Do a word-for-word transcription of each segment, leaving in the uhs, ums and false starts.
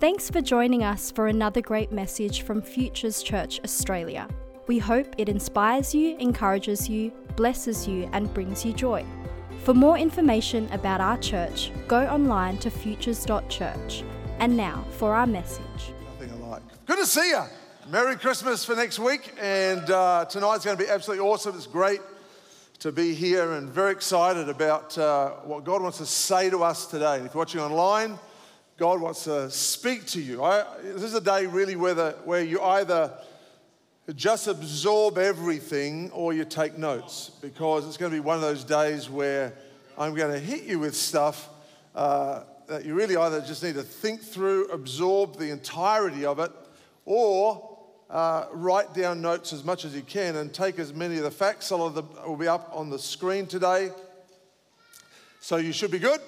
Thanks for joining us for another great message from Futures Church Australia. We hope it inspires you, encourages you, blesses you, and brings you joy. For more information about our church, go online to futures dot church. And now for our message. Nothing alike. Good to see you. Merry Christmas for next week, and uh, tonight's going to be absolutely awesome. It's great to be here and very excited about uh, what God wants to say to us today. If you're watching online, God wants to speak to you. I, this is a day really where, the, where you either just absorb everything or you take notes, because it's going to be one of those days where I'm going to hit you with stuff uh, that you really either just need to think through, absorb the entirety of it, or uh, write down notes as much as you can and take as many of the facts. All of them will be up on the screen today, so you should be good.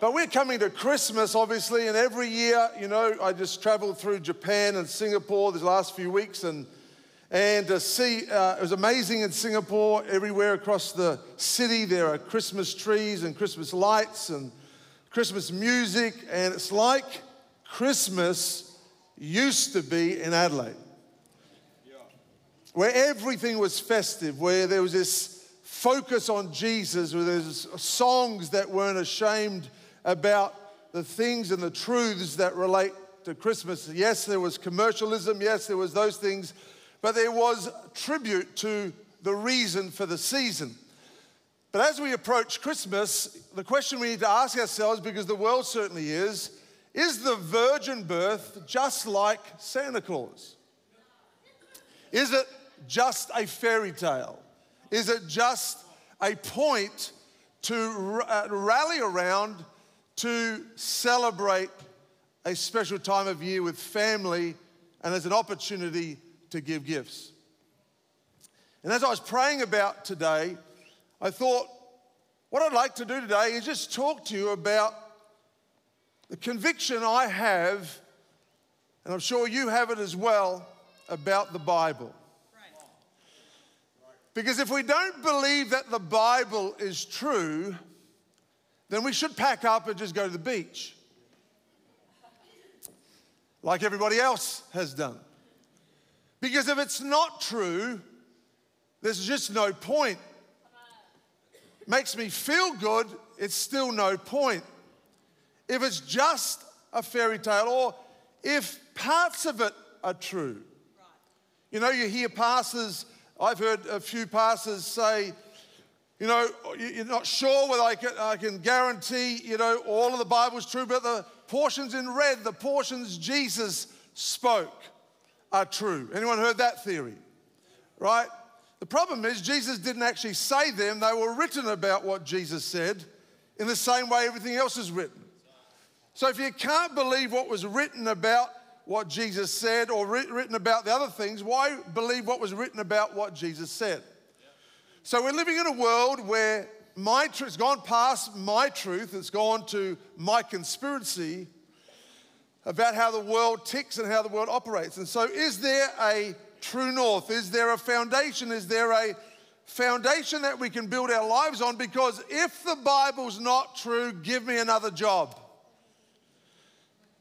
But we're coming to Christmas, obviously, and every year, you know, I just traveled through Japan and Singapore these last few weeks, and and to see, uh, it was amazing in Singapore. Everywhere across the city, there are Christmas trees and Christmas lights and Christmas music, and it's like Christmas used to be in Adelaide, yeah, where everything was festive, where there was this focus on Jesus, where there's songs that weren't ashamed about the things and the truths that relate to Christmas. Yes, there was commercialism. Yes, there was those things. But there was tribute to the reason for the season. But as we approach Christmas, the question we need to ask ourselves, because the world certainly is, is the virgin birth just like Santa Claus? Is it just a fairy tale? Is it just a point to r- rally around to celebrate a special time of year with family and as an opportunity to give gifts? And as I was praying about today, I thought, what I'd like to do today is just talk to you about the conviction I have, and I'm sure you have it as well, about the Bible. Right. Because if we don't believe that the Bible is true, then we should pack up and just go to the beach, like everybody else has done. Because if it's not true, there's just no point. Makes me feel good, it's still no point. If it's just a fairy tale, or if parts of it are true. You know, you hear pastors, I've heard a few pastors say, you know, you're not sure whether I can, I can guarantee, you know, all of the Bible's true, but the portions in red, the portions Jesus spoke, are true. Anyone heard that theory? Right? The problem is Jesus didn't actually say them. They were written about what Jesus said in the same way everything else is written. So if you can't believe what was written about what Jesus said or written about the other things, why believe what was written about what Jesus said? So we're living in a world where my truth has gone past my truth. It's gone to my conspiracy about how the world ticks and how the world operates. And so is there a true north? Is there a foundation? Is there a foundation that we can build our lives on? Because if the Bible's not true, give me another job.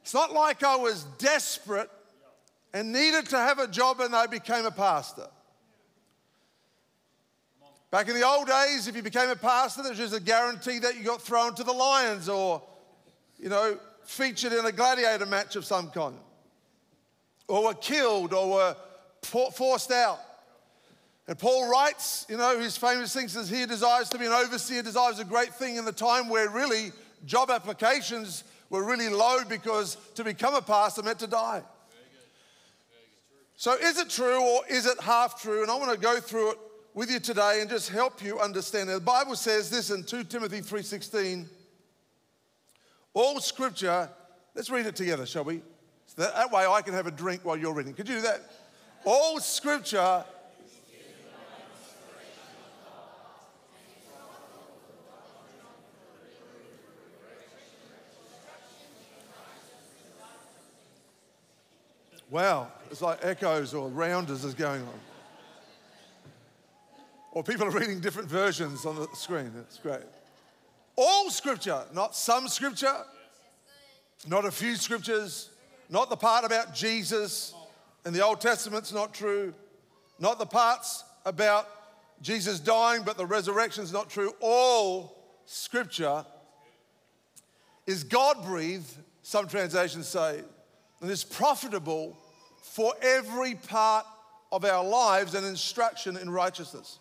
It's not like I was desperate and needed to have a job and I became a pastor. Back in the old days, if you became a pastor, there's just a guarantee that you got thrown to the lions or, you know, featured in a gladiator match of some kind, or were killed, or were forced out. And Paul writes, you know, his famous thing says, he desires to be an overseer, desires a great thing, in the time where really job applications were really low, because to become a pastor meant to die. So is it true or is it half true? And I want to go through it with you today and just help you understand it. The Bible says this in two Timothy three sixteen, all scripture, let's read it together, shall we? So that, that way I can have a drink while you're reading. Could you do that? All scripture Wow, it's like echoes or rounders is going on. Or people are reading different versions on the screen. That's great. All scripture, not some scripture, not a few scriptures, Not the part about Jesus in the Old Testament's not true. Not the parts about Jesus dying, but the resurrection's not true. All Scripture is God-breathed, some translations say, and is profitable for every part of our lives and instruction in righteousness.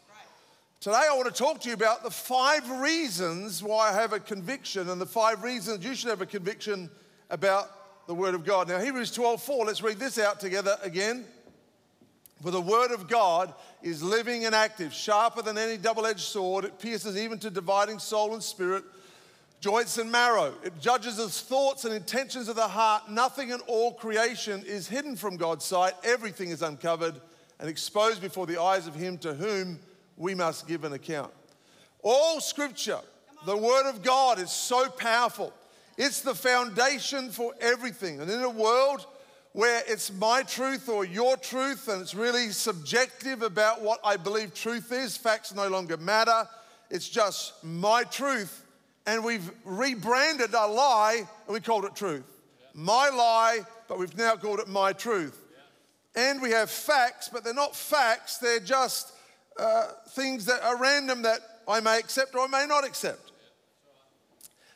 Today I want to talk to you about the five reasons why I have a conviction and the five reasons you should have a conviction about the Word of God. Now Hebrews twelve four, let's read this out together again. For the Word of God is living and active, sharper than any double-edged sword. It pierces even to dividing soul and spirit, joints and marrow. It judges the thoughts and intentions of the heart. Nothing in all creation is hidden from God's sight. Everything is uncovered and exposed before the eyes of Him to whom we must give an account. All Scripture, the Word of God, is so powerful. It's the foundation for everything. And in a world where it's my truth or your truth, and it's really subjective about what I believe truth is, facts no longer matter, it's just my truth, and we've rebranded our lie, and we called it truth. Yeah. My lie, but we've now called it my truth. Yeah. And we have facts, but they're not facts, they're just Uh, things that are random that I may accept or I may not accept.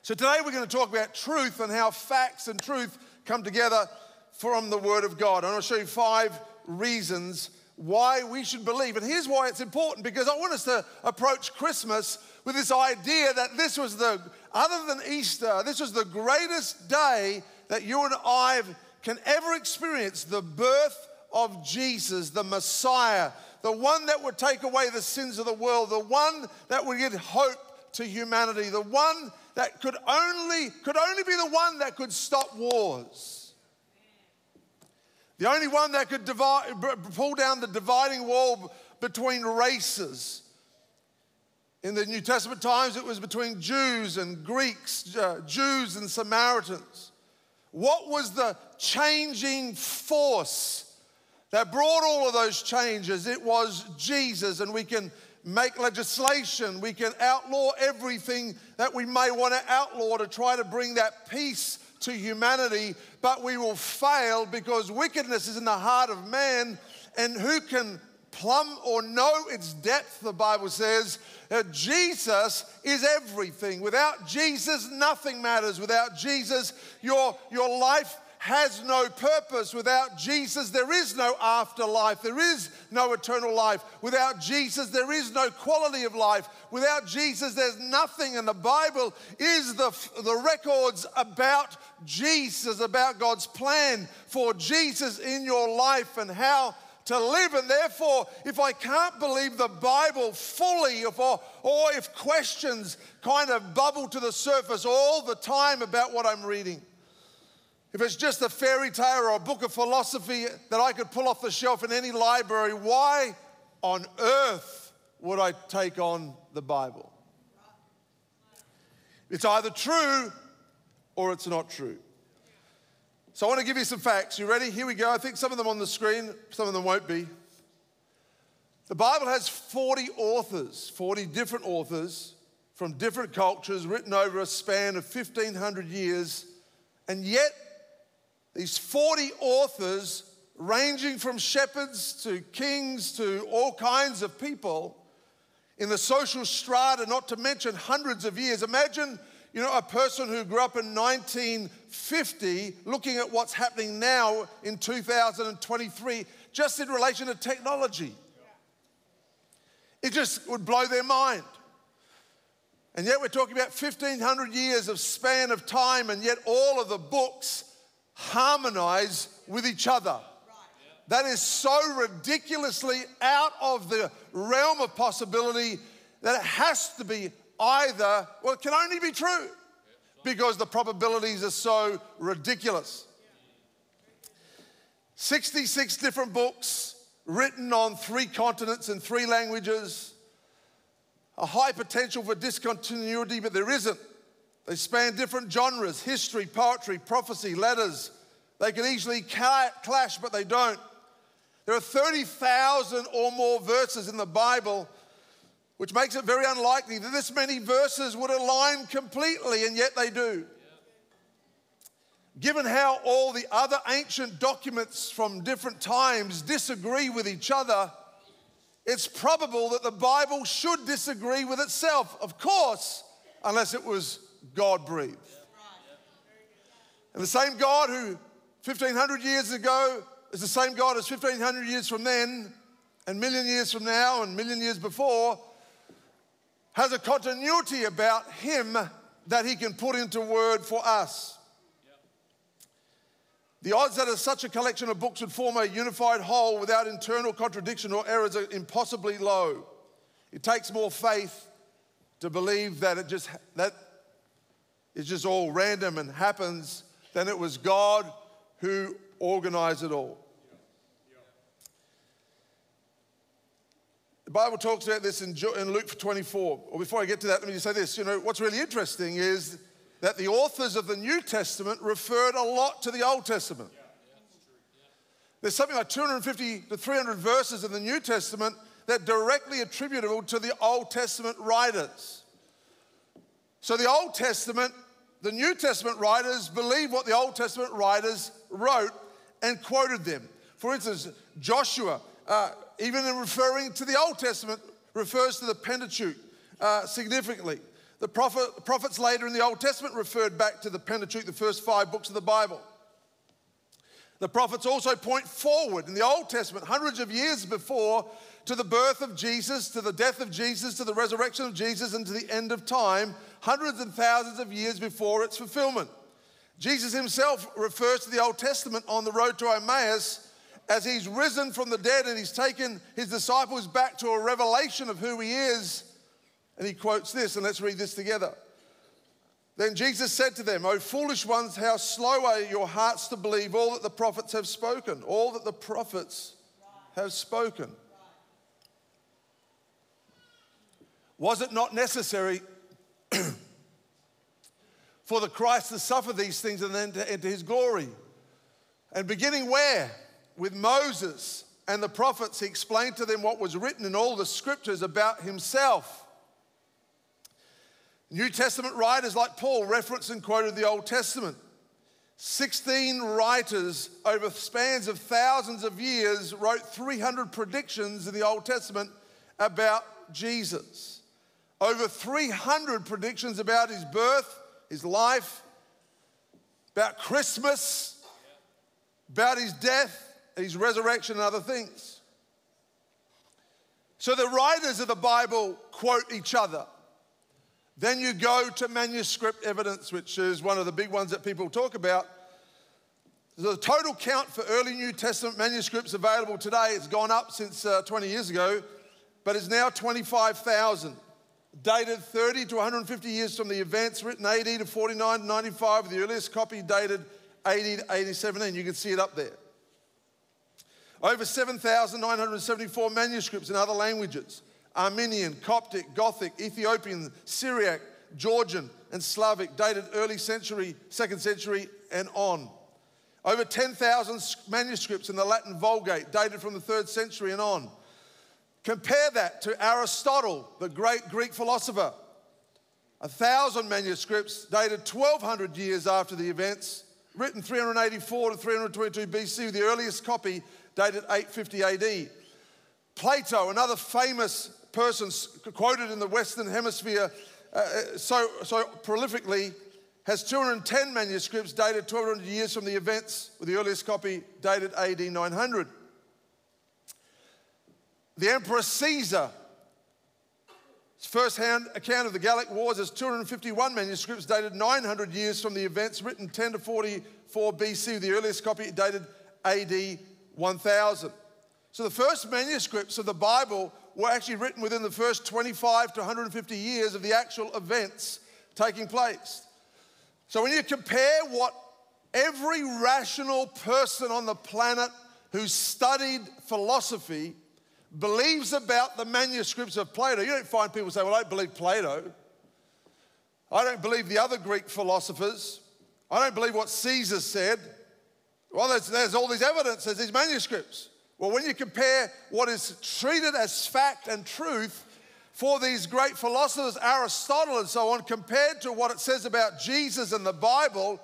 So today we're going to talk about truth and how facts and truth come together from the Word of God. I'm going to show you five reasons why we should believe. And here's why it's important, because I want us to approach Christmas with this idea that this was the, other than Easter, this was the greatest day that you and I can ever experience, the birth of Jesus, the Messiah, the one that would take away the sins of the world, the one that would give hope to humanity, the one that could only, could only be the one that could stop wars, the only one that could divide, pull down the dividing wall between races. In the New Testament times, it was between Jews and Greeks, uh, Jews and Samaritans. What was the changing force that brought all of those changes? It was Jesus, and we can make legislation. We can outlaw everything that we may want to outlaw to try to bring that peace to humanity, but we will fail because wickedness is in the heart of man, and who can plumb or know its depth, the Bible says. Jesus is everything. Without Jesus, nothing matters. Without Jesus, your, your life has no purpose. Without Jesus, there is no afterlife. There is no eternal life. Without Jesus, there is no quality of life. Without Jesus, there's nothing. And the Bible is the, the records about Jesus, about God's plan for Jesus in your life and how to live. And therefore, if I can't believe the Bible fully, or, or if questions kind of bubble to the surface all the time about what I'm reading, if it's just a fairy tale or a book of philosophy that I could pull off the shelf in any library, why on earth would I take on the Bible? It's either true or it's not true. So I want to give you some facts. You ready? Here we go. I think some of them on the screen, some of them won't be. The Bible has forty authors, forty different authors from different cultures, written over a span of fifteen hundred years, and yet these forty authors, ranging from shepherds to kings to all kinds of people in the social strata, not to mention hundreds of years. Imagine, you know, a person who grew up in nineteen fifty looking at what's happening now in two thousand twenty-three, just in relation to technology. It just would blow their mind. And yet we're talking about fifteen hundred years of span of time, and yet all of the books harmonize with each other. That is so ridiculously out of the realm of possibility that it has to be either, well, it can only be true because the probabilities are so ridiculous. sixty-six different books written on three continents and three languages. A high potential for discontinuity, but there isn't. They span different genres: history, poetry, prophecy, letters. They can easily clash, but they don't. There are thirty thousand or more verses in the Bible, which makes it very unlikely that this many verses would align completely, and yet they do. Yeah. Given how all the other ancient documents from different times disagree with each other, it's probable that the Bible should disagree with itself, of course, unless it was God-breathed. And the same God who fifteen hundred years ago is the same God as fifteen hundred years from then, and million years from now, and million years before, has a continuity about him that he can put into word for us. The odds that such a collection of books would form a unified whole without internal contradiction or errors are impossibly low. It takes more faith to believe that it just that it's just all random and happens than it was God who organized it all. The Bible talks about this in Luke twenty-four. Or before I get to that, let me just say this. You know, what's really interesting is that the authors of the New Testament referred a lot to the Old Testament. Yeah, yeah, true, yeah. There's something like two hundred fifty to three hundred verses in the New Testament that are directly attributable to the Old Testament writers. So the Old Testament, the New Testament writers believe what the Old Testament writers wrote and quoted them. For instance, Joshua, uh, even in referring to the Old Testament, refers to the Pentateuch uh, significantly. The prophet, prophets later in the Old Testament referred back to the Pentateuch, the first five books of the Bible. The prophets also point forward in the Old Testament, hundreds of years before, to the birth of Jesus, to the death of Jesus, to the resurrection of Jesus, and to the end of time, hundreds and thousands of years before its fulfillment. Jesus himself refers to the Old Testament on the road to Emmaus as he's risen from the dead and he's taken his disciples back to a revelation of who he is. And he quotes this, and let's read this together. Then Jesus said to them, "O foolish ones, how slow are your hearts to believe all that the prophets have spoken, all that the prophets have spoken. Was it not necessary for the Christ to suffer these things and then to enter his glory?" And beginning where? With Moses and the prophets, he explained to them what was written in all the scriptures about himself. New Testament writers like Paul referenced and quoted the Old Testament. sixteen writers over spans of thousands of years wrote three hundred predictions in the Old Testament about Jesus. Over three hundred predictions about his birth, his life, about Christmas, about his death, his resurrection, and other things. So the writers of the Bible quote each other. Then you go to manuscript evidence, which is one of the big ones that people talk about. The total count for early New Testament manuscripts available today has gone up since uh, twenty years ago, but is now twenty-five thousand, dated thirty to one hundred fifty years from the events, written A D to forty-nine to ninety-five, the earliest copy dated A D to A D seventeen. You can see it up there. Over seven thousand nine hundred seventy-four manuscripts in other languages. Armenian, Coptic, Gothic, Ethiopian, Syriac, Georgian, and Slavic, dated early century, second century, and on. Over ten thousand manuscripts in the Latin Vulgate, dated from the third century and on. Compare that to Aristotle, the great Greek philosopher. A thousand manuscripts dated twelve hundred years after the events, written three hundred eighty-four to three hundred twenty-two B C, with the earliest copy dated eight fifty A D. Plato, another famous persons quoted in the Western Hemisphere uh, so, so prolifically, has two hundred ten manuscripts dated twelve hundred years from the events, with the earliest copy dated A D nine hundred. The Emperor Caesar's first-hand account of the Gallic Wars has two hundred fifty-one manuscripts dated nine hundred years from the events, written ten to forty-four B C, with the earliest copy dated A D one thousand. So the first manuscripts of the Bible were actually written within the first twenty-five to one hundred fifty years of the actual events taking place. So when you compare what every rational person on the planet who studied philosophy believes about the manuscripts of Plato, you don't find people say, "Well, I don't believe Plato. I don't believe the other Greek philosophers. I don't believe what Caesar said." Well, there's, there's all these evidence, there's these manuscripts. Well, when you compare what is treated as fact and truth for these great philosophers, Aristotle and so on, compared to what it says about Jesus and the Bible,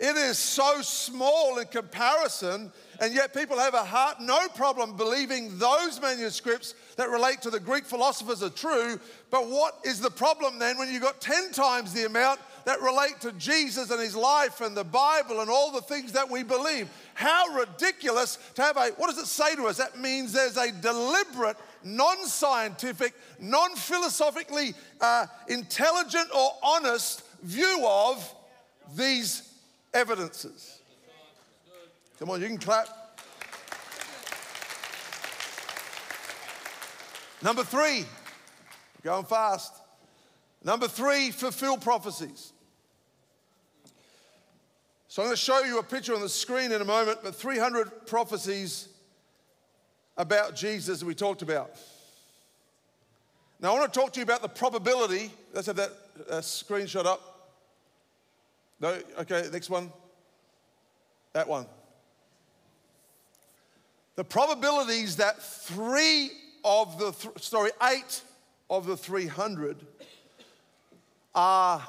It is so small in comparison, and yet people have a heart, no problem believing those manuscripts that relate to the Greek philosophers are true. But what is the problem then when you've got ten times the amount that relate to Jesus and his life and the Bible and all the things that we believe? How ridiculous to have a, what does it say to us? That means there's a deliberate, non-scientific, non-philosophically uh, intelligent or honest view of these evidences. Come on, you can clap. Number three, going fast. Number three, fulfill prophecies. So I'm going to show you a picture on the screen in a moment, but three hundred prophecies about Jesus we talked about. Now I want to talk to you about the probability. Let's have that uh, screenshot up. No, okay, next one, that one. The probabilities that three of the, th- sorry, eight of the three hundred are,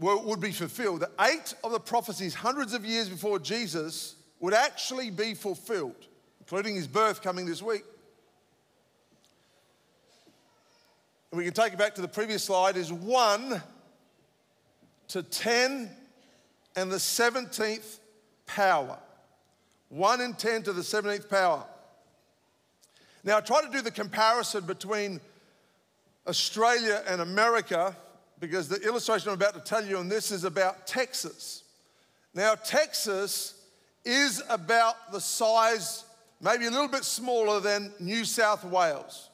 well, would be fulfilled. That eight of the prophecies hundreds of years before Jesus would actually be fulfilled, including his birth coming this week. And we can take it back to the previous slide, is one to ten and the seventeenth power. One in ten to the seventeenth power. Now I try to do the comparison between Australia and America because the illustration I'm about to tell you on this is about Texas. Now Texas is about the size, maybe a little bit smaller than New South Wales.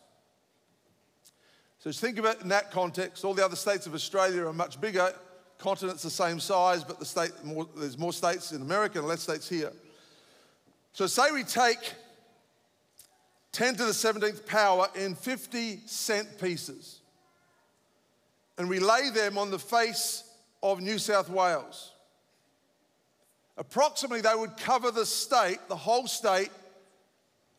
So just think of it in that context. All the other states of Australia are much bigger. Continent's the same size, but the state more, there's more states in America and less states here. So say we take ten to the seventeenth power in fifty cent pieces and we lay them on the face of New South Wales. Approximately they would cover the state, the whole state,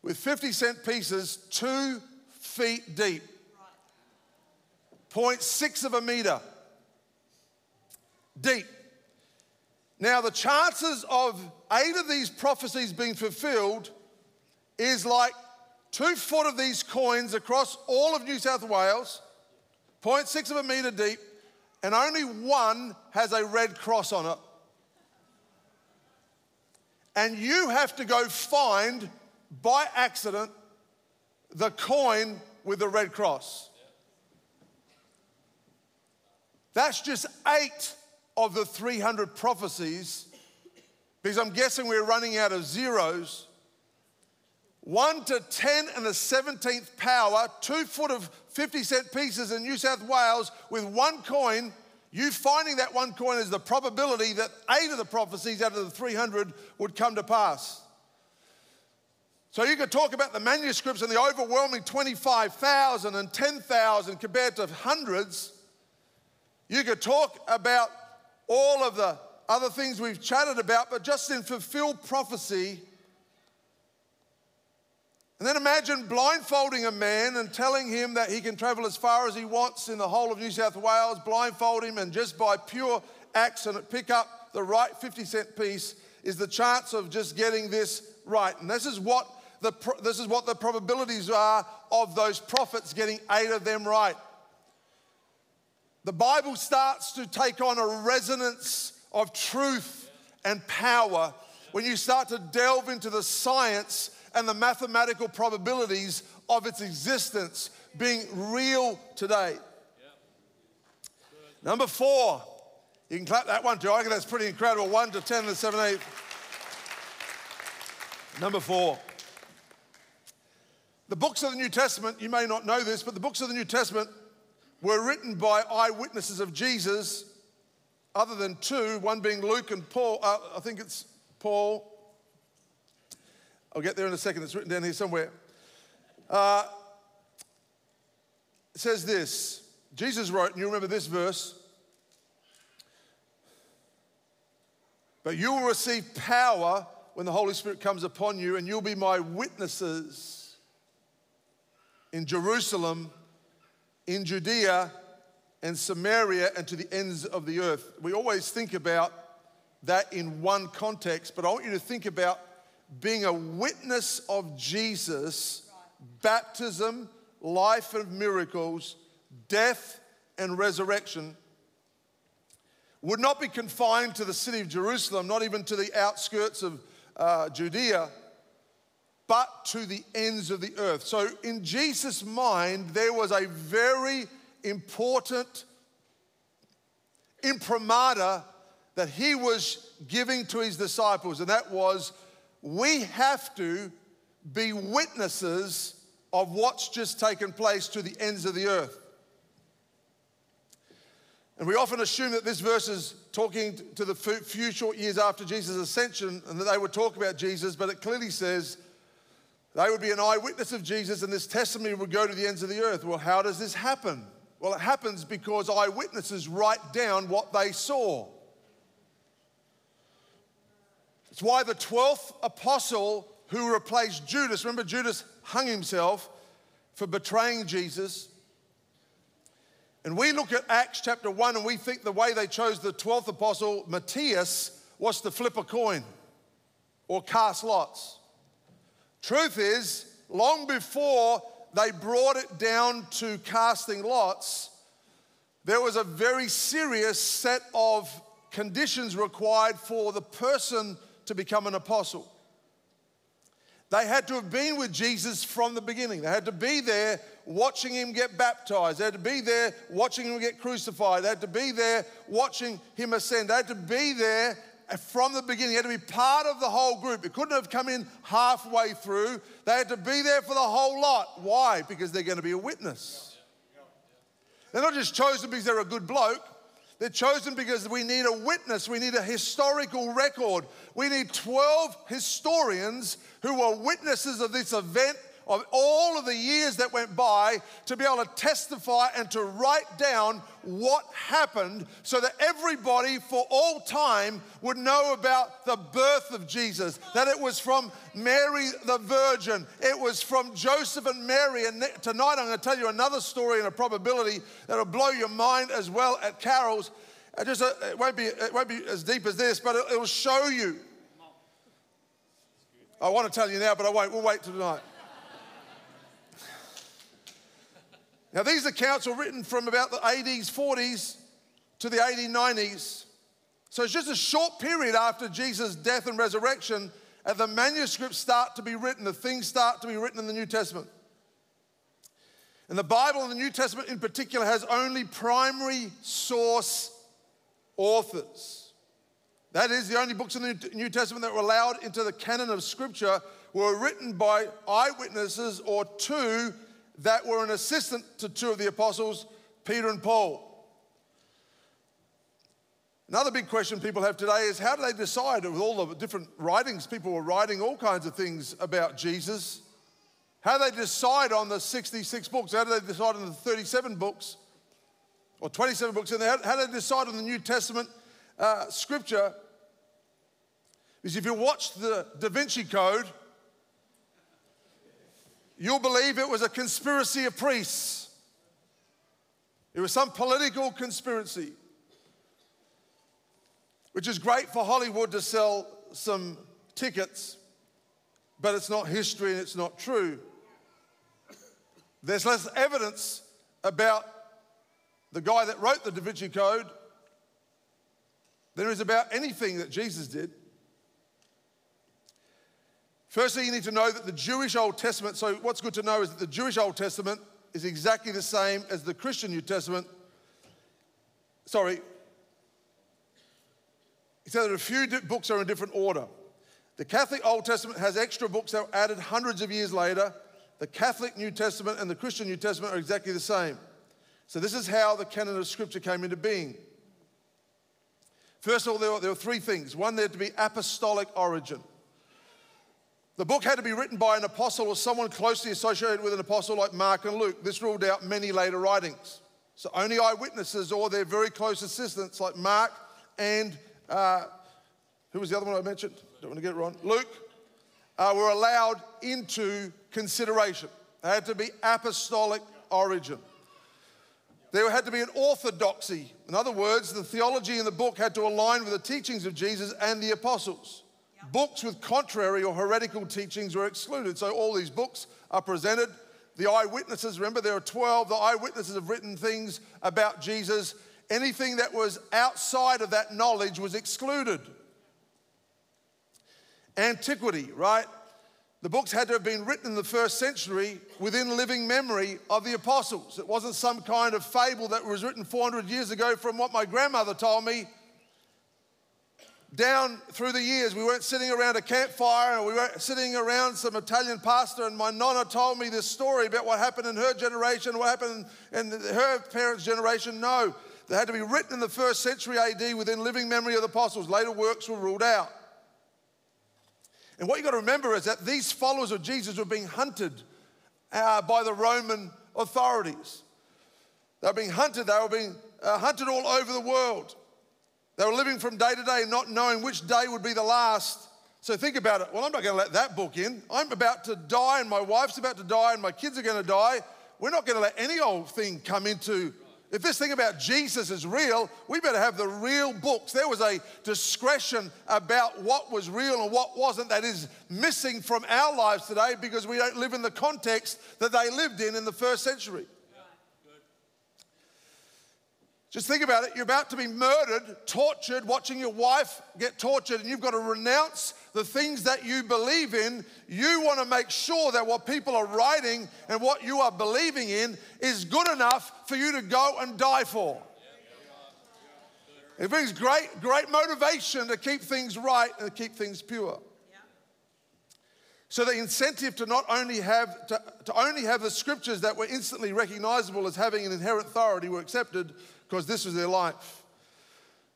with fifty cent pieces two feet deep, zero point six of a meter. Deep. Now the chances of eight of these prophecies being fulfilled is like two foot of these coins across all of New South Wales, zero point six of a meter deep, and only one has a red cross on it. And you have to go find, by accident, the coin with the red cross. That's just eight of the three hundred prophecies, because I'm guessing we're running out of zeros. One to ten and the seventeenth power, two foot of fifty cent pieces in New South Wales with one coin. You finding that one coin is the probability that eight of the prophecies out of the three hundred would come to pass. So you could talk about the manuscripts and the overwhelming twenty-five thousand and ten thousand compared to hundreds. You could talk about all of the other things we've chatted about, but just in fulfilled prophecy. And then imagine blindfolding a man and telling him that he can travel as far as he wants in the whole of New South Wales, blindfold him, and just by pure accident pick up the right fifty cent piece is the chance of just getting this right. And this is what the, this is what the probabilities are of those prophets getting eight of them right. The Bible starts to take on a resonance of truth and power when you start to delve into the science and the mathematical probabilities of its existence being real today. Yeah. Number four, you can clap that one too. I think that's pretty incredible. One to ten to the seventeenth. Number four. The books of the New Testament, you may not know this, but the books of the New Testament were written by eyewitnesses of Jesus, other than two, one being Luke and Paul. Uh, I think it's Paul. I'll get there in a second. It's written down here somewhere. Uh, it says this. Jesus wrote, and you remember this verse, "But you will receive power when the Holy Spirit comes upon you, and you'll be my witnesses in Jerusalem, in Judea and Samaria and to the ends of the earth." We always think about that in one context, but I want you to think about being a witness of Jesus, right. Baptism, life of miracles, death and resurrection would not be confined to the city of Jerusalem, not even to the outskirts of uh, Judea, but to the ends of the earth. So in Jesus' mind, there was a very important imprimatur that he was giving to his disciples, and that was, we have to be witnesses of what's just taken place to the ends of the earth. And we often assume that this verse is talking to the few short years after Jesus' ascension and that they would talk about Jesus, but it clearly says they would be an eyewitness of Jesus and this testimony would go to the ends of the earth. Well, how does this happen? Well, it happens because eyewitnesses write down what they saw. It's why the twelfth apostle who replaced Judas, remember Judas hung himself for betraying Jesus. And we look at Acts chapter one and we think the way they chose the twelfth apostle, Matthias, was to flip a coin or cast lots. Truth is, long before they brought it down to casting lots, there was a very serious set of conditions required for the person to become an apostle. They had to have been with Jesus from the beginning. They had to be there watching him get baptized. They had to be there watching him get crucified. They had to be there watching him ascend. They had to be there from the beginning. They had to be part of the whole group. It couldn't have come in halfway through. They had to be there for the whole lot. Why? Because they're going to be a witness. They're not just chosen because they're a good bloke. They're chosen because we need a witness. We need a historical record. We need twelve historians who were witnesses of this event, of all of the years that went by, to be able to testify and to write down what happened so that everybody for all time would know about the birth of Jesus, that it was from Mary the Virgin, it was from Joseph and Mary. And tonight I'm going to tell you another story and a probability that will blow your mind as well at Carol's. It, just, it, won't be, it won't be as deep as this, but it will show you. I want to tell you now, but I won't. We'll wait till tonight. Now, these accounts were written from about the A D forties to the A D nineties. So it's just a short period after Jesus' death and resurrection and the manuscripts start to be written, the things start to be written in the New Testament. And the Bible and the New Testament in particular has only primary source authors. That is, the only books in the New Testament that were allowed into the canon of Scripture were written by eyewitnesses or two that were an assistant to two of the apostles, Peter and Paul. Another big question people have today is, how do they decide with all the different writings? People were writing all kinds of things about Jesus. How do they decide on the sixty-six books? How do they decide on the thirty-seven books or twenty-seven books? And how do they decide on the New Testament uh, scripture? Because if you watch the Da Vinci Code, you'll believe it was a conspiracy of priests. It was some political conspiracy, which is great for Hollywood to sell some tickets, but it's not history and it's not true. There's less evidence about the guy that wrote the Da Vinci Code than there is about anything that Jesus did. Firstly, you need to know that the Jewish Old Testament, so what's good to know is that the Jewish Old Testament is exactly the same as the Christian New Testament. Sorry. So that a few books are in different order. The Catholic Old Testament has extra books that were added hundreds of years later. The Catholic New Testament and the Christian New Testament are exactly the same. So this is how the canon of Scripture came into being. First of all, there were, there were three things. One, there had to be apostolic origin. The book had to be written by an apostle or someone closely associated with an apostle like Mark and Luke. This ruled out many later writings. So only eyewitnesses or their very close assistants like Mark and, uh, who was the other one I mentioned? Don't want to get it wrong. Luke, uh, were allowed into consideration. They had to be apostolic origin. There had to be an orthodoxy. In other words, the theology in the book had to align with the teachings of Jesus and the apostles. Yep. Books with contrary or heretical teachings were excluded. So all these books are presented. The eyewitnesses, remember there are twelve, the eyewitnesses have written things about Jesus. Anything that was outside of that knowledge was excluded. Antiquity, right? The books had to have been written in the first century within living memory of the apostles. It wasn't some kind of fable that was written four hundred years ago from what my grandmother told me. Down through the years, we weren't sitting around a campfire, and we weren't sitting around some Italian pastor, and my nonna told me this story about what happened in her generation, what happened in her parents' generation. No, they had to be written in the first century A D within living memory of the apostles. Later works were ruled out. And what you've got to remember is that these followers of Jesus were being hunted uh, by the Roman authorities. They were being hunted. They were being uh, hunted all over the world. They were living from day to day, not knowing which day would be the last. So think about it. Well, I'm not going to let that book in. I'm about to die, and my wife's about to die, and my kids are going to die. We're not going to let any old thing come into. If this thing about Jesus is real, we better have the real books. There was a discretion about what was real and what wasn't that is missing from our lives today because we don't live in the context that they lived in in the first century. Yeah. Good. Just think about it. You're about to be murdered, tortured, watching your wife get tortured, and you've got to renounce the things that you believe in. You want to make sure that what people are writing and what you are believing in is good enough for you to go and die for. It brings great, great motivation to keep things right and to keep things pure. So the incentive to not only have, to, to only have the scriptures that were instantly recognizable as having an inherent authority were accepted because this was their life.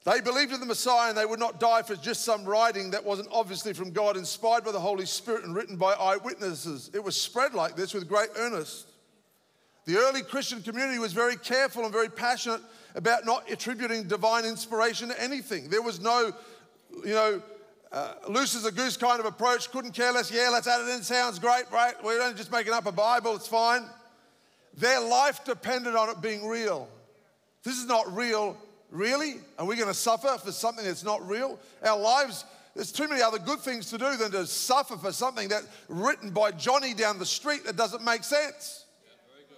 They believed in the Messiah, and they would not die for just some writing that wasn't obviously from God, inspired by the Holy Spirit and written by eyewitnesses. It was spread like this with great earnest. The early Christian community was very careful and very passionate about not attributing divine inspiration to anything. There was no, you know, uh, loose as a goose kind of approach, couldn't care less, yeah, let's add it in, sounds great, right? We're only just making up a Bible, it's fine. Their life depended on it being real. This is not real. Really? Are we going to suffer for something that's not real? Our lives, there's too many other good things to do than to suffer for something that's written by Johnny down the street that doesn't make sense. Yeah, very good.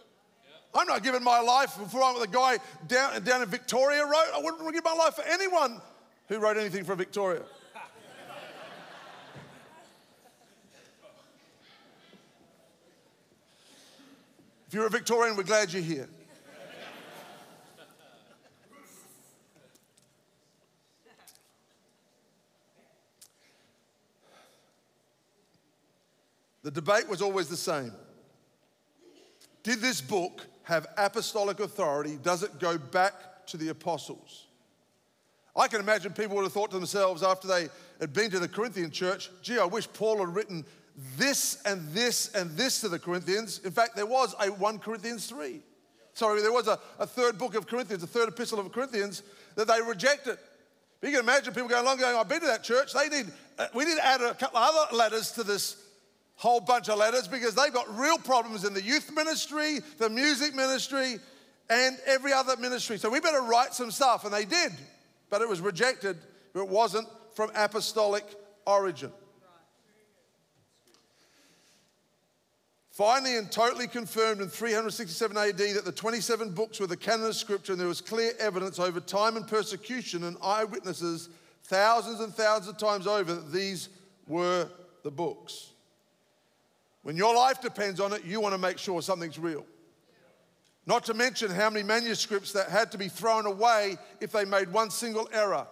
Yeah. I'm not giving my life before I'm with a guy down, down in Victoria Road. I wouldn't give my life for anyone who wrote anything for Victoria. If you're a Victorian, we're glad you're here. The debate was always the same. Did this book have apostolic authority? Does it go back to the apostles? I can imagine people would have thought to themselves after they had been to the Corinthian church, gee, I wish Paul had written this and this and this to the Corinthians. In fact, there was a First Corinthians three. Sorry, there was a, a third book of Corinthians, a third epistle of Corinthians that they rejected. But you can imagine people going along going, I've been to that church. They did, we did add a couple of other letters to this whole bunch of letters because they've got real problems in the youth ministry, the music ministry, and every other ministry. So we better write some stuff. And they did, but it was rejected. But it wasn't from apostolic origin. Finally and totally confirmed in three sixty-seven A D that the twenty-seven books were the canon of Scripture, and there was clear evidence over time and persecution and eyewitnesses thousands and thousands of times over that these were the books. When your life depends on it, you want to make sure something's real. Not to mention how many manuscripts that had to be thrown away if they made one single error.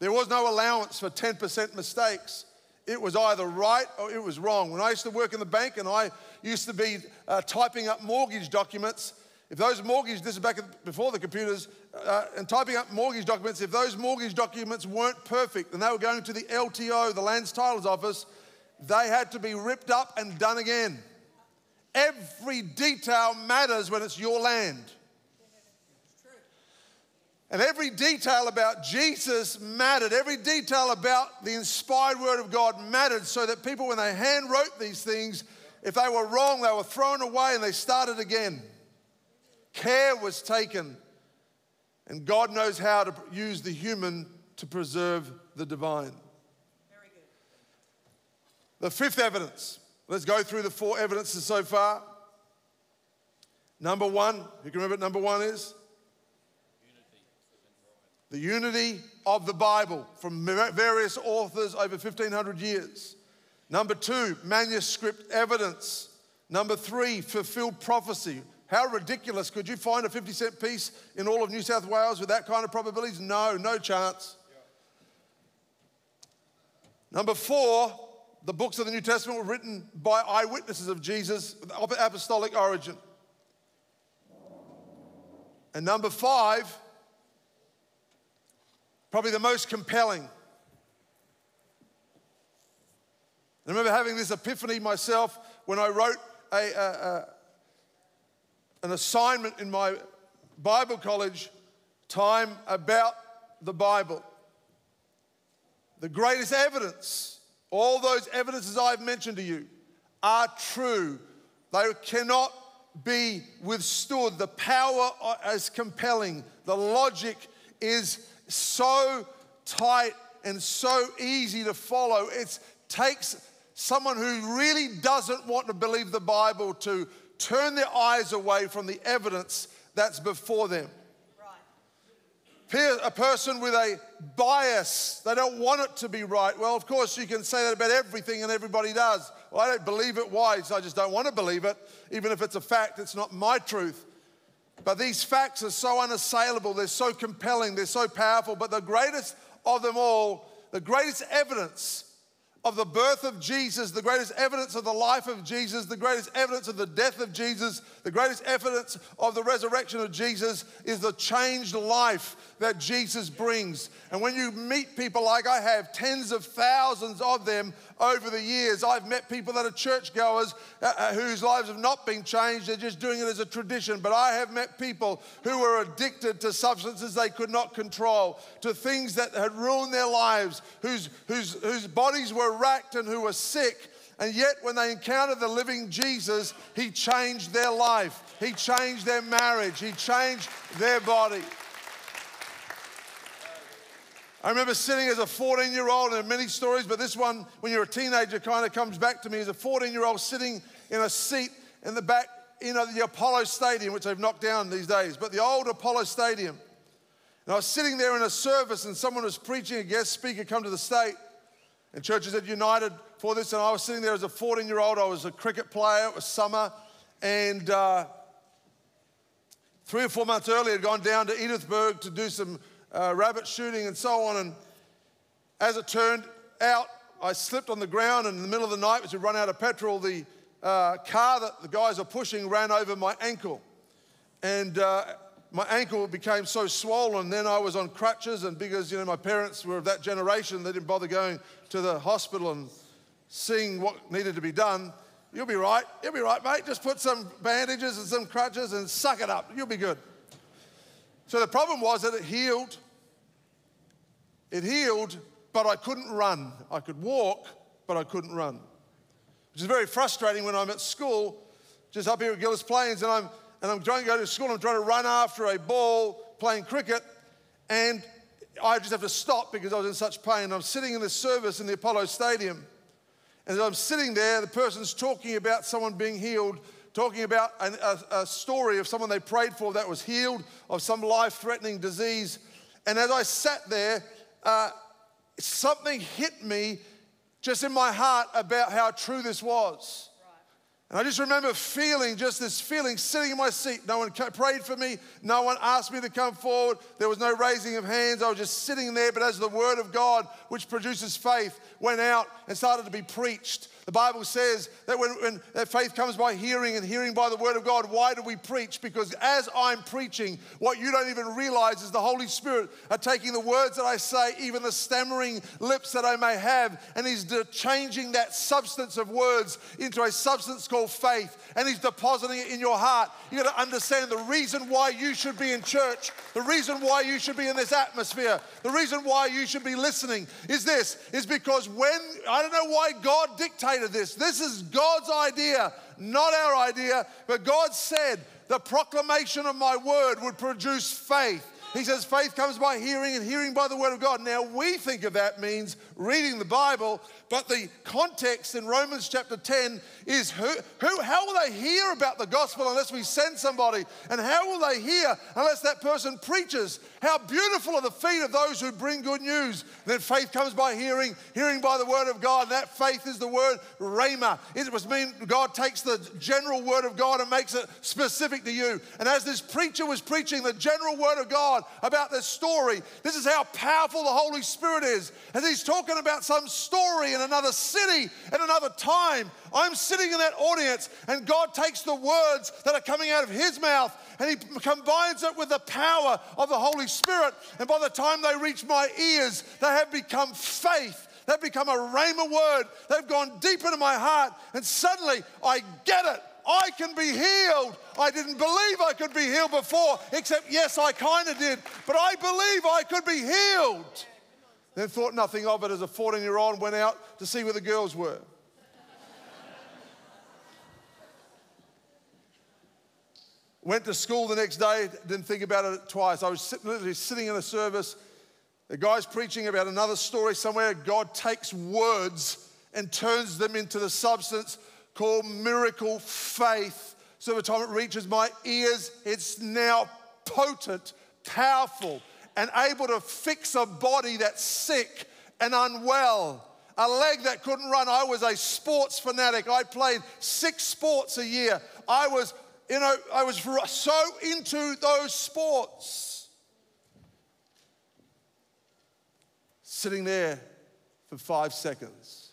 There was no allowance for ten percent mistakes. It was either right or it was wrong. When I used to work in the bank and I used to be uh, typing up mortgage documents, if those mortgage, this is back before the computers, uh, and typing up mortgage documents, if those mortgage documents weren't perfect and they were going to the L T O, the Lands Titles Office, they had to be ripped up and done again. Every detail matters when it's your land. It's true. And every detail about Jesus mattered. Every detail about the inspired word of God mattered so that people, when they hand wrote these things, if they were wrong, they were thrown away and they started again. care was taken. And God knows how to use the human to preserve the divine. Very good. The fifth evidence. Let's go through the four evidences so far. Number one, you can remember what number one is? Unity. The unity of the Bible from various authors over fifteen hundred years. Number two, manuscript evidence. Number three, fulfilled prophecy. How ridiculous. Could you find a fifty cent piece in all of New South Wales with that kind of probabilities? No, no chance. Yeah. Number four, the books of the New Testament were written by eyewitnesses of Jesus, of apostolic origin. And number five, probably the most compelling. I remember having this epiphany myself when I wrote a... a, a an assignment in my Bible college time about the Bible. The greatest evidence, all those evidences I've mentioned to you, are true. They cannot be withstood. The power is compelling. The logic is so tight and so easy to follow. It takes someone who really doesn't want to believe the Bible to turn their eyes away from the evidence that's before them. Right. A person with a bias, they don't want it to be right. Well, of course, you can say that about everything and everybody does. Well, I don't believe it. Why? So I just don't want to believe it. Even if it's a fact, it's not my truth. But these facts are so unassailable. They're so compelling. They're so powerful. But the greatest of them all, the greatest evidence of the birth of Jesus, the greatest evidence of the life of Jesus, the greatest evidence of the death of Jesus, the greatest evidence of the resurrection of Jesus is the changed life that Jesus brings. And when you meet people like I have, tens of thousands of them over the years, I've met people that are churchgoers uh, whose lives have not been changed, they're just doing it as a tradition. But I have met people who were addicted to substances they could not control, to things that had ruined their lives, whose, whose, whose bodies were racked and who were sick, and yet when they encountered the living Jesus, he changed their life, he changed their marriage, he changed their body. I remember sitting as a fourteen-year-old, and many stories, but this one, when you're a teenager, kind of comes back to me as a fourteen-year-old sitting in a seat in the back, you know, the Apollo Stadium, which they've knocked down these days, but the old Apollo Stadium. And I was sitting there in a service, and someone was preaching, a guest speaker come to the state. And churches had united for this, and I was sitting there as a fourteen-year-old. I was a cricket player. It was summer, and uh, three or four months earlier, I'd gone down to Edithburg to do some uh, rabbit shooting and so on. And as it turned out, I slipped on the ground, and in the middle of the night, as we run out of petrol, the uh, car that the guys were pushing ran over my ankle, and uh, my ankle became so swollen. Then I was on crutches, and because you know my parents were of that generation, they didn't bother going to the hospital and seeing what needed to be done. You'll be right. You'll be right, mate. Just put some bandages and some crutches and suck it up. You'll be good. So the problem was that it healed. It healed, but I couldn't run. I could walk, but I couldn't run, which is very frustrating when I'm at school, just up here at Gillis Plains, and I'm and I'm trying to go to school. I'm trying to run after a ball playing cricket, and I just have to stop because I was in such pain. I'm sitting in this service in the Apollo Stadium, and as I'm sitting there, the person's talking about someone being healed, talking about an, a, a story of someone they prayed for that was healed of some life-threatening disease. And as I sat there, uh, something hit me just in my heart about how true this was. And I just remember feeling, just this feeling, sitting in my seat. No one prayed for me. No one asked me to come forward. There was no raising of hands. I was just sitting there. But as the word of God, which produces faith, went out and started to be preached. The Bible says that when, when that faith comes by hearing and hearing by the word of God, why do we preach? Because as I'm preaching, what you don't even realize is the Holy Spirit are taking the words that I say, even the stammering lips that I may have, and he's changing that substance of words into a substance called faith, and he's depositing it in your heart. You've got to understand the reason why you should be in church, the reason why you should be in this atmosphere, the reason why you should be listening is this, is because when, I don't know why God dictates of this. This is God's idea, not our idea, but God said the proclamation of my word would produce faith. He says faith comes by hearing and hearing by the word of God. Now we think of that means reading the Bible, but the context in Romans chapter ten is who, who, how will they hear about the gospel unless we send somebody? And how will they hear unless that person preaches? How beautiful are the feet of those who bring good news. Then faith comes by hearing, hearing by the word of God. That faith is the word rhema. It was mean God takes the general word of God and makes it specific to you. And as this preacher was preaching the general word of God about this story, this is how powerful the Holy Spirit is. As he's talking about some story in another city at another time, I'm sitting in that audience and God takes the words that are coming out of his mouth and he combines it with the power of the Holy Spirit, and by the time they reach my ears, they have become faith. They've become a rhema word. They've gone deep into my heart, and suddenly I get it. I can be healed. I didn't believe I could be healed before, except yes, I kind of did, but I believe I could be healed. Then thought nothing of it as a fourteen-year-old went out to see where the girls were. Went to school the next day, didn't think about it twice. I was literally sitting in a service. The guy's preaching about another story somewhere. God takes words and turns them into the substance called miracle faith. So by the time it reaches my ears, it's now potent, powerful, and able to fix a body that's sick and unwell. A leg that couldn't run. I was a sports fanatic. I played six sports a year. I was You know, I was so into those sports. Sitting there for five seconds.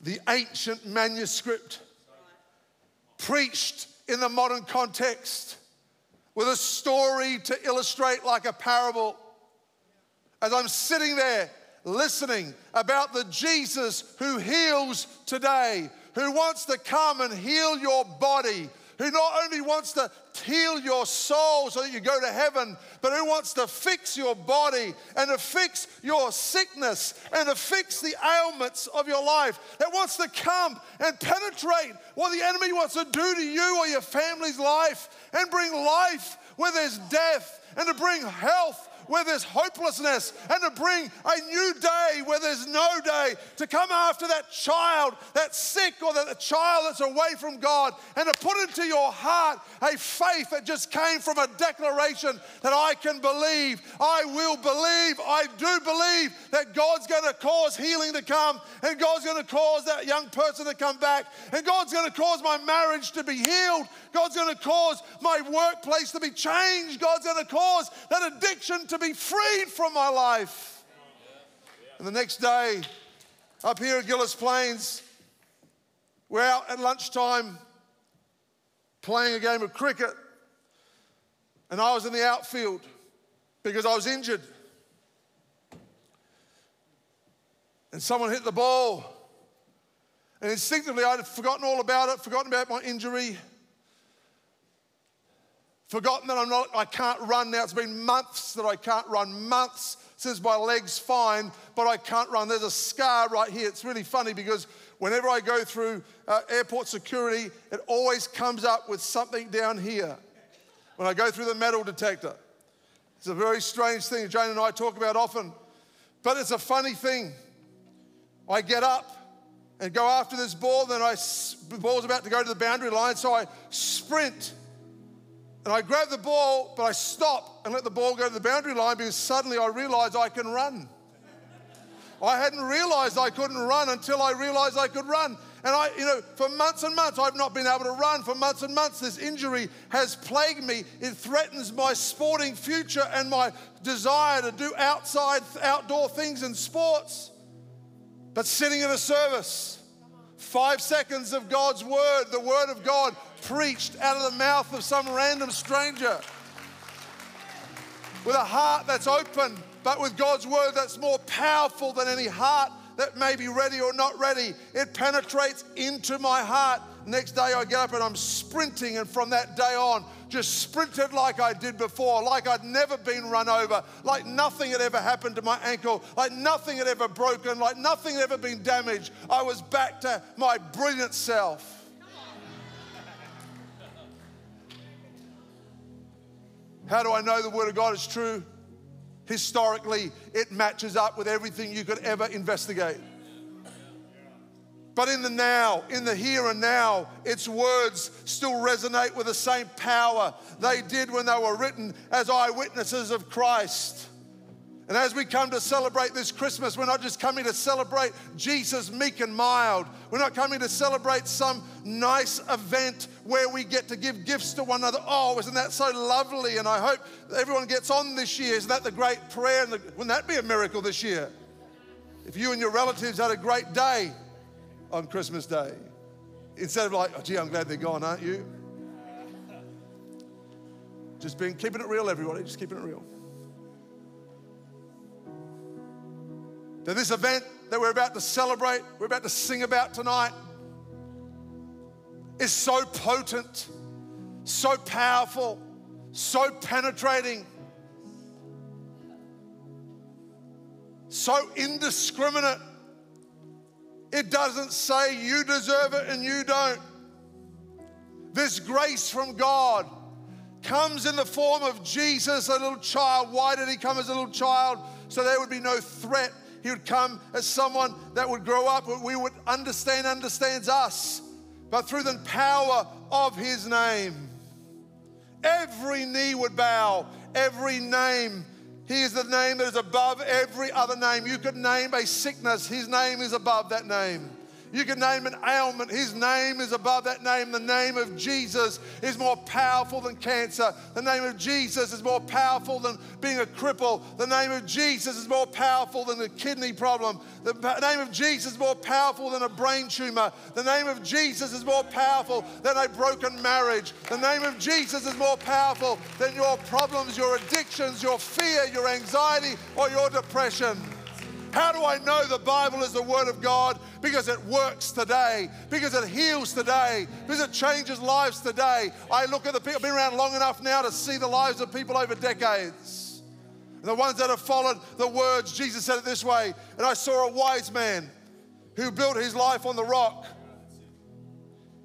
The ancient manuscript preached in the modern context with a story to illustrate like a parable. As I'm sitting there, listening about the Jesus who heals today, who wants to come and heal your body, who not only wants to heal your soul so that you go to heaven, but who wants to fix your body and to fix your sickness and to fix the ailments of your life, that wants to come and penetrate what the enemy wants to do to you or your family's life and bring life where there's death and to bring health where there's hopelessness and to bring a new day where there's no day, to come after that child that's sick or that child that's away from God and to put into your heart a faith that just came from a declaration that I can believe, I will believe, I do believe that God's going to cause healing to come and God's going to cause that young person to come back and God's going to cause my marriage to be healed, God's going to cause my workplace to be changed, God's going to cause that addiction to to be freed from my life. And the next day, up here at Gillis Plains, we're out at lunchtime playing a game of cricket, and I was in the outfield because I was injured. And someone hit the ball, and instinctively I had forgotten all about it, forgotten about my injury, forgotten that I'm not, I can't run now. It's been months that I can't run, months since my leg's fine, but I can't run. There's a scar right here. It's really funny because whenever I go through uh, airport security, it always comes up with something down here when I go through the metal detector. It's a very strange thing Jane and I talk about often, but it's a funny thing. I get up and go after this ball, then I, the ball's about to go to the boundary line, so I sprint. And I grab the ball, but I stop and let the ball go to the boundary line because suddenly I realized I can run. I hadn't realized I couldn't run until I realized I could run. And I, you know, for months and months, I've not been able to run. For months and months, this injury has plagued me. It threatens my sporting future and my desire to do outside, outdoor things in sports. But sitting in a service, five seconds of God's word, the word of God, preached out of the mouth of some random stranger with a heart that's open, but with God's word that's more powerful than any heart that may be ready or not ready. It penetrates into my heart. Next day I get up and I'm sprinting, and from that day on, just sprinted like I did before, like I'd never been run over, like nothing had ever happened to my ankle, like nothing had ever broken, like nothing had ever been damaged. I was back to my brilliant self. How do I know the Word of God is true? Historically, it matches up with everything you could ever investigate. But in the now, in the here and now, its words still resonate with the same power they did when they were written as eyewitnesses of Christ. And as we come to celebrate this Christmas, we're not just coming to celebrate Jesus meek and mild. We're not coming to celebrate some nice event where we get to give gifts to one another. Oh, isn't that so lovely? And I hope everyone gets on this year. Isn't that the great prayer? And the, wouldn't that be a miracle this year? If you and your relatives had a great day on Christmas Day, instead of like, oh, gee, I'm glad they're gone, aren't you? Just being, keeping it real, everybody, just keeping it real. Now this event that we're about to celebrate, we're about to sing about tonight, is so potent, so powerful, so penetrating, so indiscriminate. It doesn't say you deserve it and you don't. This grace from God comes in the form of Jesus, a little child. Why did he come as a little child? So there would be no threat. He would come as someone that would grow up, we would understand, understands us, but through the power of his name. Every knee would bow, every name. He is the name that is above every other name. You could name a sickness, his name is above that name. You could name an ailment, his name is above that name. The name of Jesus is more powerful than cancer. The name of Jesus is more powerful than being a cripple. The name of Jesus is more powerful than a kidney problem. The name of Jesus is more powerful than a brain tumor. The name of Jesus is more powerful than a broken marriage. The name of Jesus is more powerful than your problems, your addictions, your fear, your anxiety, or your depression. How do I know the Bible is the Word of God? Because it works today, because it heals today, because it changes lives today. I look at the people, I've been around long enough now to see the lives of people over decades. And the ones that have followed the words, Jesus said it this way, and I saw a wise man who built his life on the rock.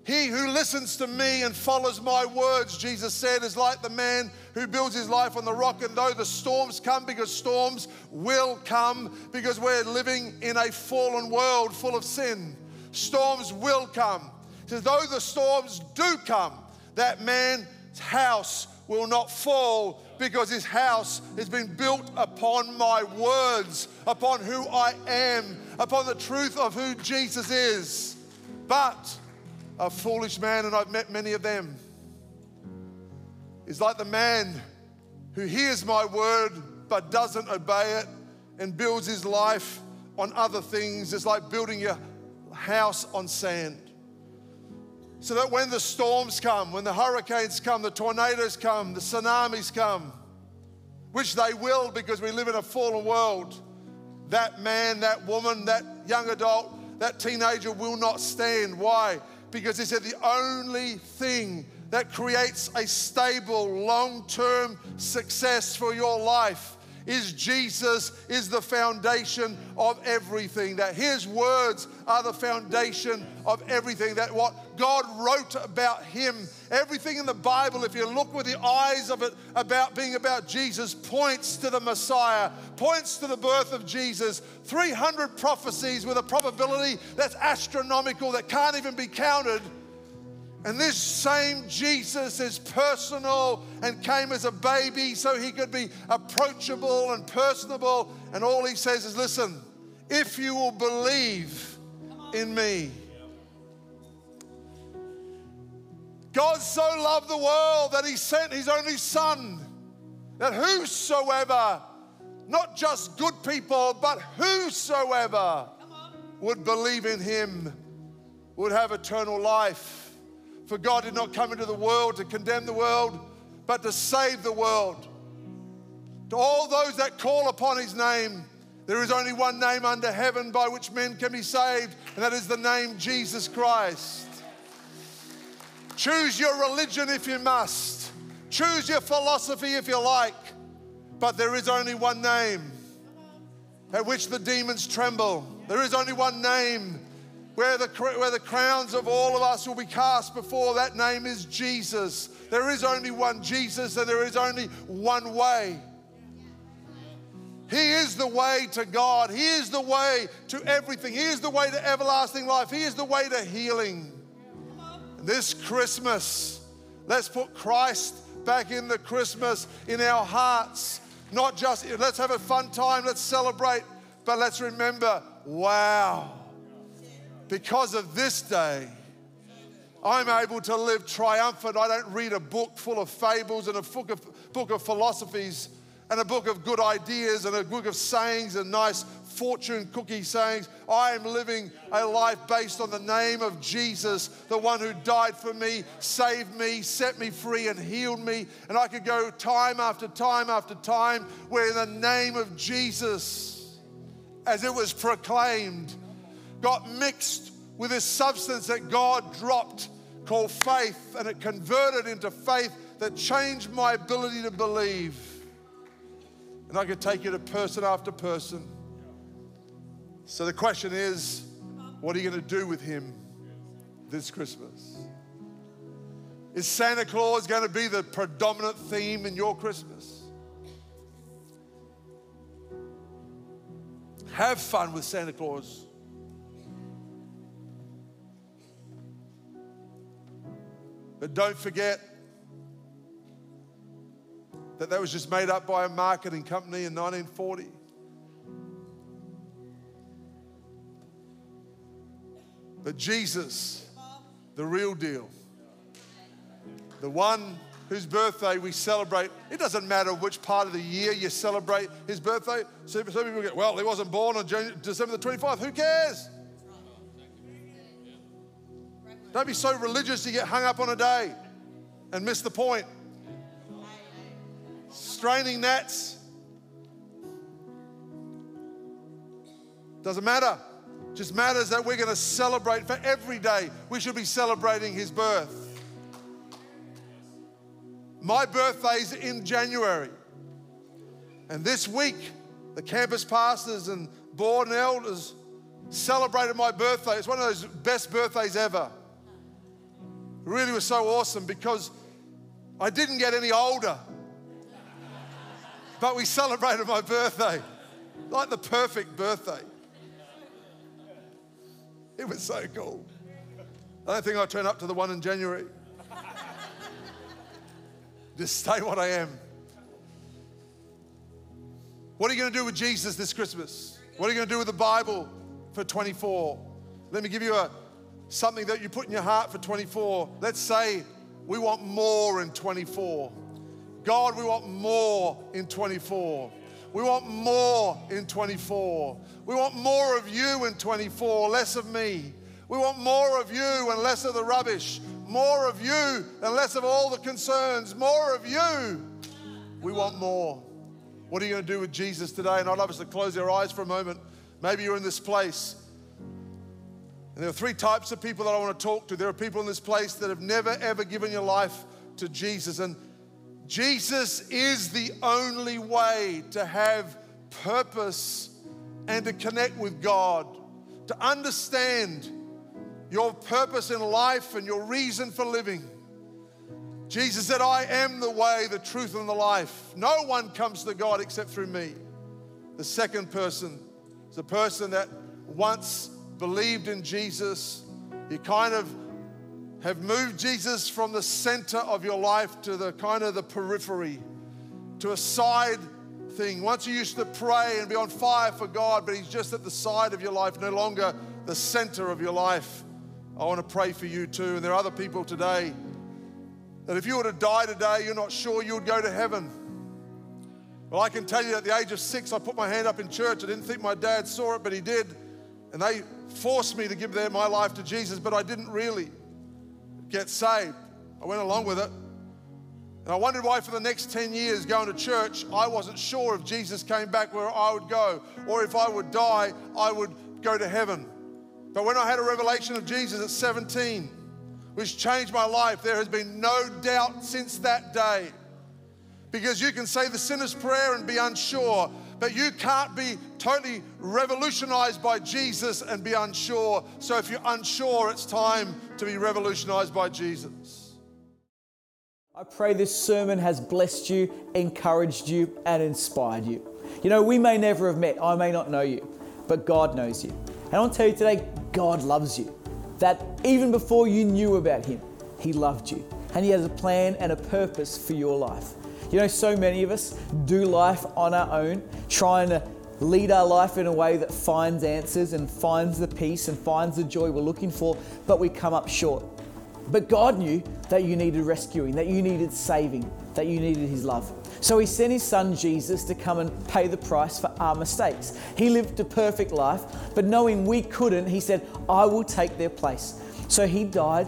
He who listens to me and follows my words, Jesus said, is like the man who builds his life on the rock. And though the storms come, because storms will come, because we're living in a fallen world full of sin, storms will come. So though the storms do come, that man's house will not fall, because his house has been built upon my words, upon who I am, upon the truth of who Jesus is. But a foolish man, and I've met many of them, is like the man who hears my word but doesn't obey it and builds his life on other things. It's like building your house on sand. So that when the storms come, when the hurricanes come, the tornadoes come, the tsunamis come, which they will, because we live in a fallen world, that man, that woman, that young adult, that teenager will not stand. Why? Because he said the only thing that creates a stable, long-term success for your life is Jesus is the foundation of everything, that his words are the foundation of everything, that what God wrote about him, everything in the Bible, if you look with the eyes of it about being about Jesus, points to the Messiah, points to the birth of Jesus. three hundred prophecies with a probability that's astronomical, that can't even be counted. And this same Jesus is personal and came as a baby so he could be approachable and personable. And all he says is, listen, if you will believe in me. God so loved the world that he sent his only son, that whosoever, not just good people, but whosoever would believe in him would have eternal life. For God did not come into the world to condemn the world, but to save the world. To all those that call upon his name, There is only one name under heaven by which men can be saved, and that is the name Jesus Christ. Choose your religion if you must. Choose your philosophy if you like. But there is only one name at which the demons tremble. There is only one name where the, where the crowns of all of us will be cast before. That name is Jesus. There is only one Jesus, and there is only one way. He is the way to God. He is the way to everything. He is the way to everlasting life. He is the way to healing. This Christmas, let's put Christ back in the Christmas in our hearts. Not just, let's have a fun time, let's celebrate, but let's remember, wow, because of this day, I'm able to live triumphant. I don't read a book full of fables and a book of, book of philosophies and a book of good ideas and a book of sayings and nice fortune cookie sayings. I am living a life based on the name of Jesus, the one who died for me, saved me, set me free and healed me. And I could go time after time after time where in the name of Jesus, as it was proclaimed, got mixed with this substance that God dropped called faith, and it converted into faith that changed my ability to believe. And I could take you to person after person. So the question is, what are you going to do with him this Christmas? Is Santa Claus going to be the predominant theme in your Christmas? Have fun with Santa Claus. But don't forget that that was just made up by a marketing company in nineteen forty. But Jesus, the real deal, the one whose birthday we celebrate. It doesn't matter which part of the year you celebrate his birthday. Some people go, well, he wasn't born on December the twenty-fifth. Who cares? Don't be so religious you get hung up on a day and miss the point. Straining gnats. Doesn't matter. Just matters that we're going to celebrate. For every day, we should be celebrating his birth. My birthday's in January. And this week, the campus pastors and board and elders celebrated my birthday. It's one of those best birthdays ever. It really was so awesome because I didn't get any older. But we celebrated my birthday. Like the perfect birthday. It was so cool. I don't think I turn up to the one in January. Just stay what I am. What are you going to do with Jesus this Christmas? What are you going to do with the Bible for twenty-four? Let me give you a, something that you put in your heart for twenty-four. Let's say we want more in twenty-four. God, we want more in twenty-four. We want more in twenty-four. We want more of you in twenty-four, less of me. We want more of you and less of the rubbish. More of you and less of all the concerns. More of you. We want more. What are you going to do with Jesus today? And I'd love us to close our eyes for a moment. Maybe you're in this place. And there are three types of people that I want to talk to. There are people in this place that have never, ever given your life to Jesus. And Jesus is the only way to have purpose and to connect with God, to understand your purpose in life and your reason for living. Jesus said, I am the way, the truth, and the life. No one comes to God except through me. The second person is a person that once believed in Jesus. You kind of have moved Jesus from the center of your life to the kind of the periphery, to a side thing. Once you used to pray and be on fire for God, but he's just at the side of your life, no longer the center of your life. I want to pray for you too. And there are other people today that if you were to die today, you're not sure you would go to heaven. Well, I can tell you at the age of six, I put my hand up in church. I didn't think my dad saw it, but he did. And they forced me to give their, my life to Jesus, but I didn't really get saved. I went along with it. And I wondered why for the next ten years going to church, I wasn't sure if Jesus came back where I would go, or if I would die, I would go to heaven. But when I had a revelation of Jesus at seventeen, which changed my life, there has been no doubt since that day. Because you can say the sinner's prayer and be unsure, but you can't be totally revolutionized by Jesus and be unsure. So if you're unsure, it's time to be revolutionized by Jesus. I pray this sermon has blessed you, encouraged you, and inspired you. You know, we may never have met, I may not know you, but God knows you. And I'll tell you today, God loves you. That even before you knew about Him, He loved you. And He has a plan and a purpose for your life. You know, so many of us do life on our own, trying to lead our life in a way that finds answers and finds the peace and finds the joy we're looking for, but we come up short. But God knew that you needed rescuing, that you needed saving, that you needed His love. So He sent His Son Jesus to come and pay the price for our mistakes. He lived a perfect life, but knowing we couldn't, He said, I will take their place. So He died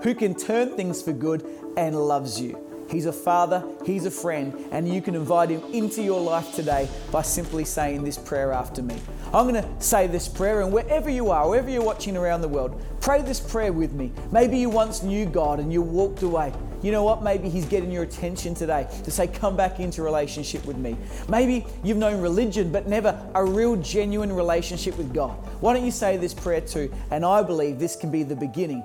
who can turn things for good and loves you. He's a father, He's a friend, and you can invite Him into your life today by simply saying this prayer after me. I'm going to say this prayer, and wherever you are, wherever you're watching around the world, pray this prayer with me. Maybe you once knew God and you walked away. You know what? Maybe He's getting your attention today to say, come back into relationship with me. Maybe you've known religion, but never a real genuine relationship with God. Why don't you say this prayer too? And I believe this can be the beginning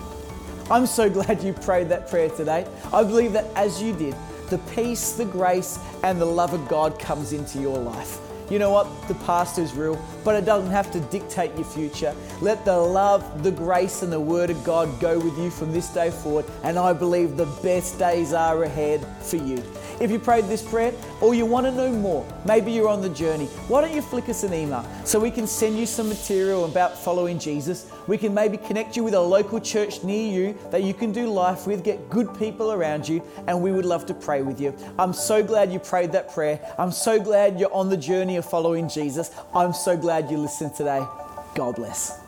I'm so glad you prayed that prayer today. I believe that as you did, the peace, the grace, and the love of God comes into your life. You know what? The past is real, but it doesn't have to dictate your future. Let the love, the grace, and the Word of God go with you from this day forward, and I believe the best days are ahead for you. If you prayed this prayer or you want to know more, maybe you're on the journey, why don't you flick us an email so we can send you some material about following Jesus. We can maybe connect you with a local church near you that you can do life with, get good people around you, and we would love to pray with you. I'm so glad you prayed that prayer. I'm so glad you're on the journey of following Jesus. I'm so glad you listened today. God bless.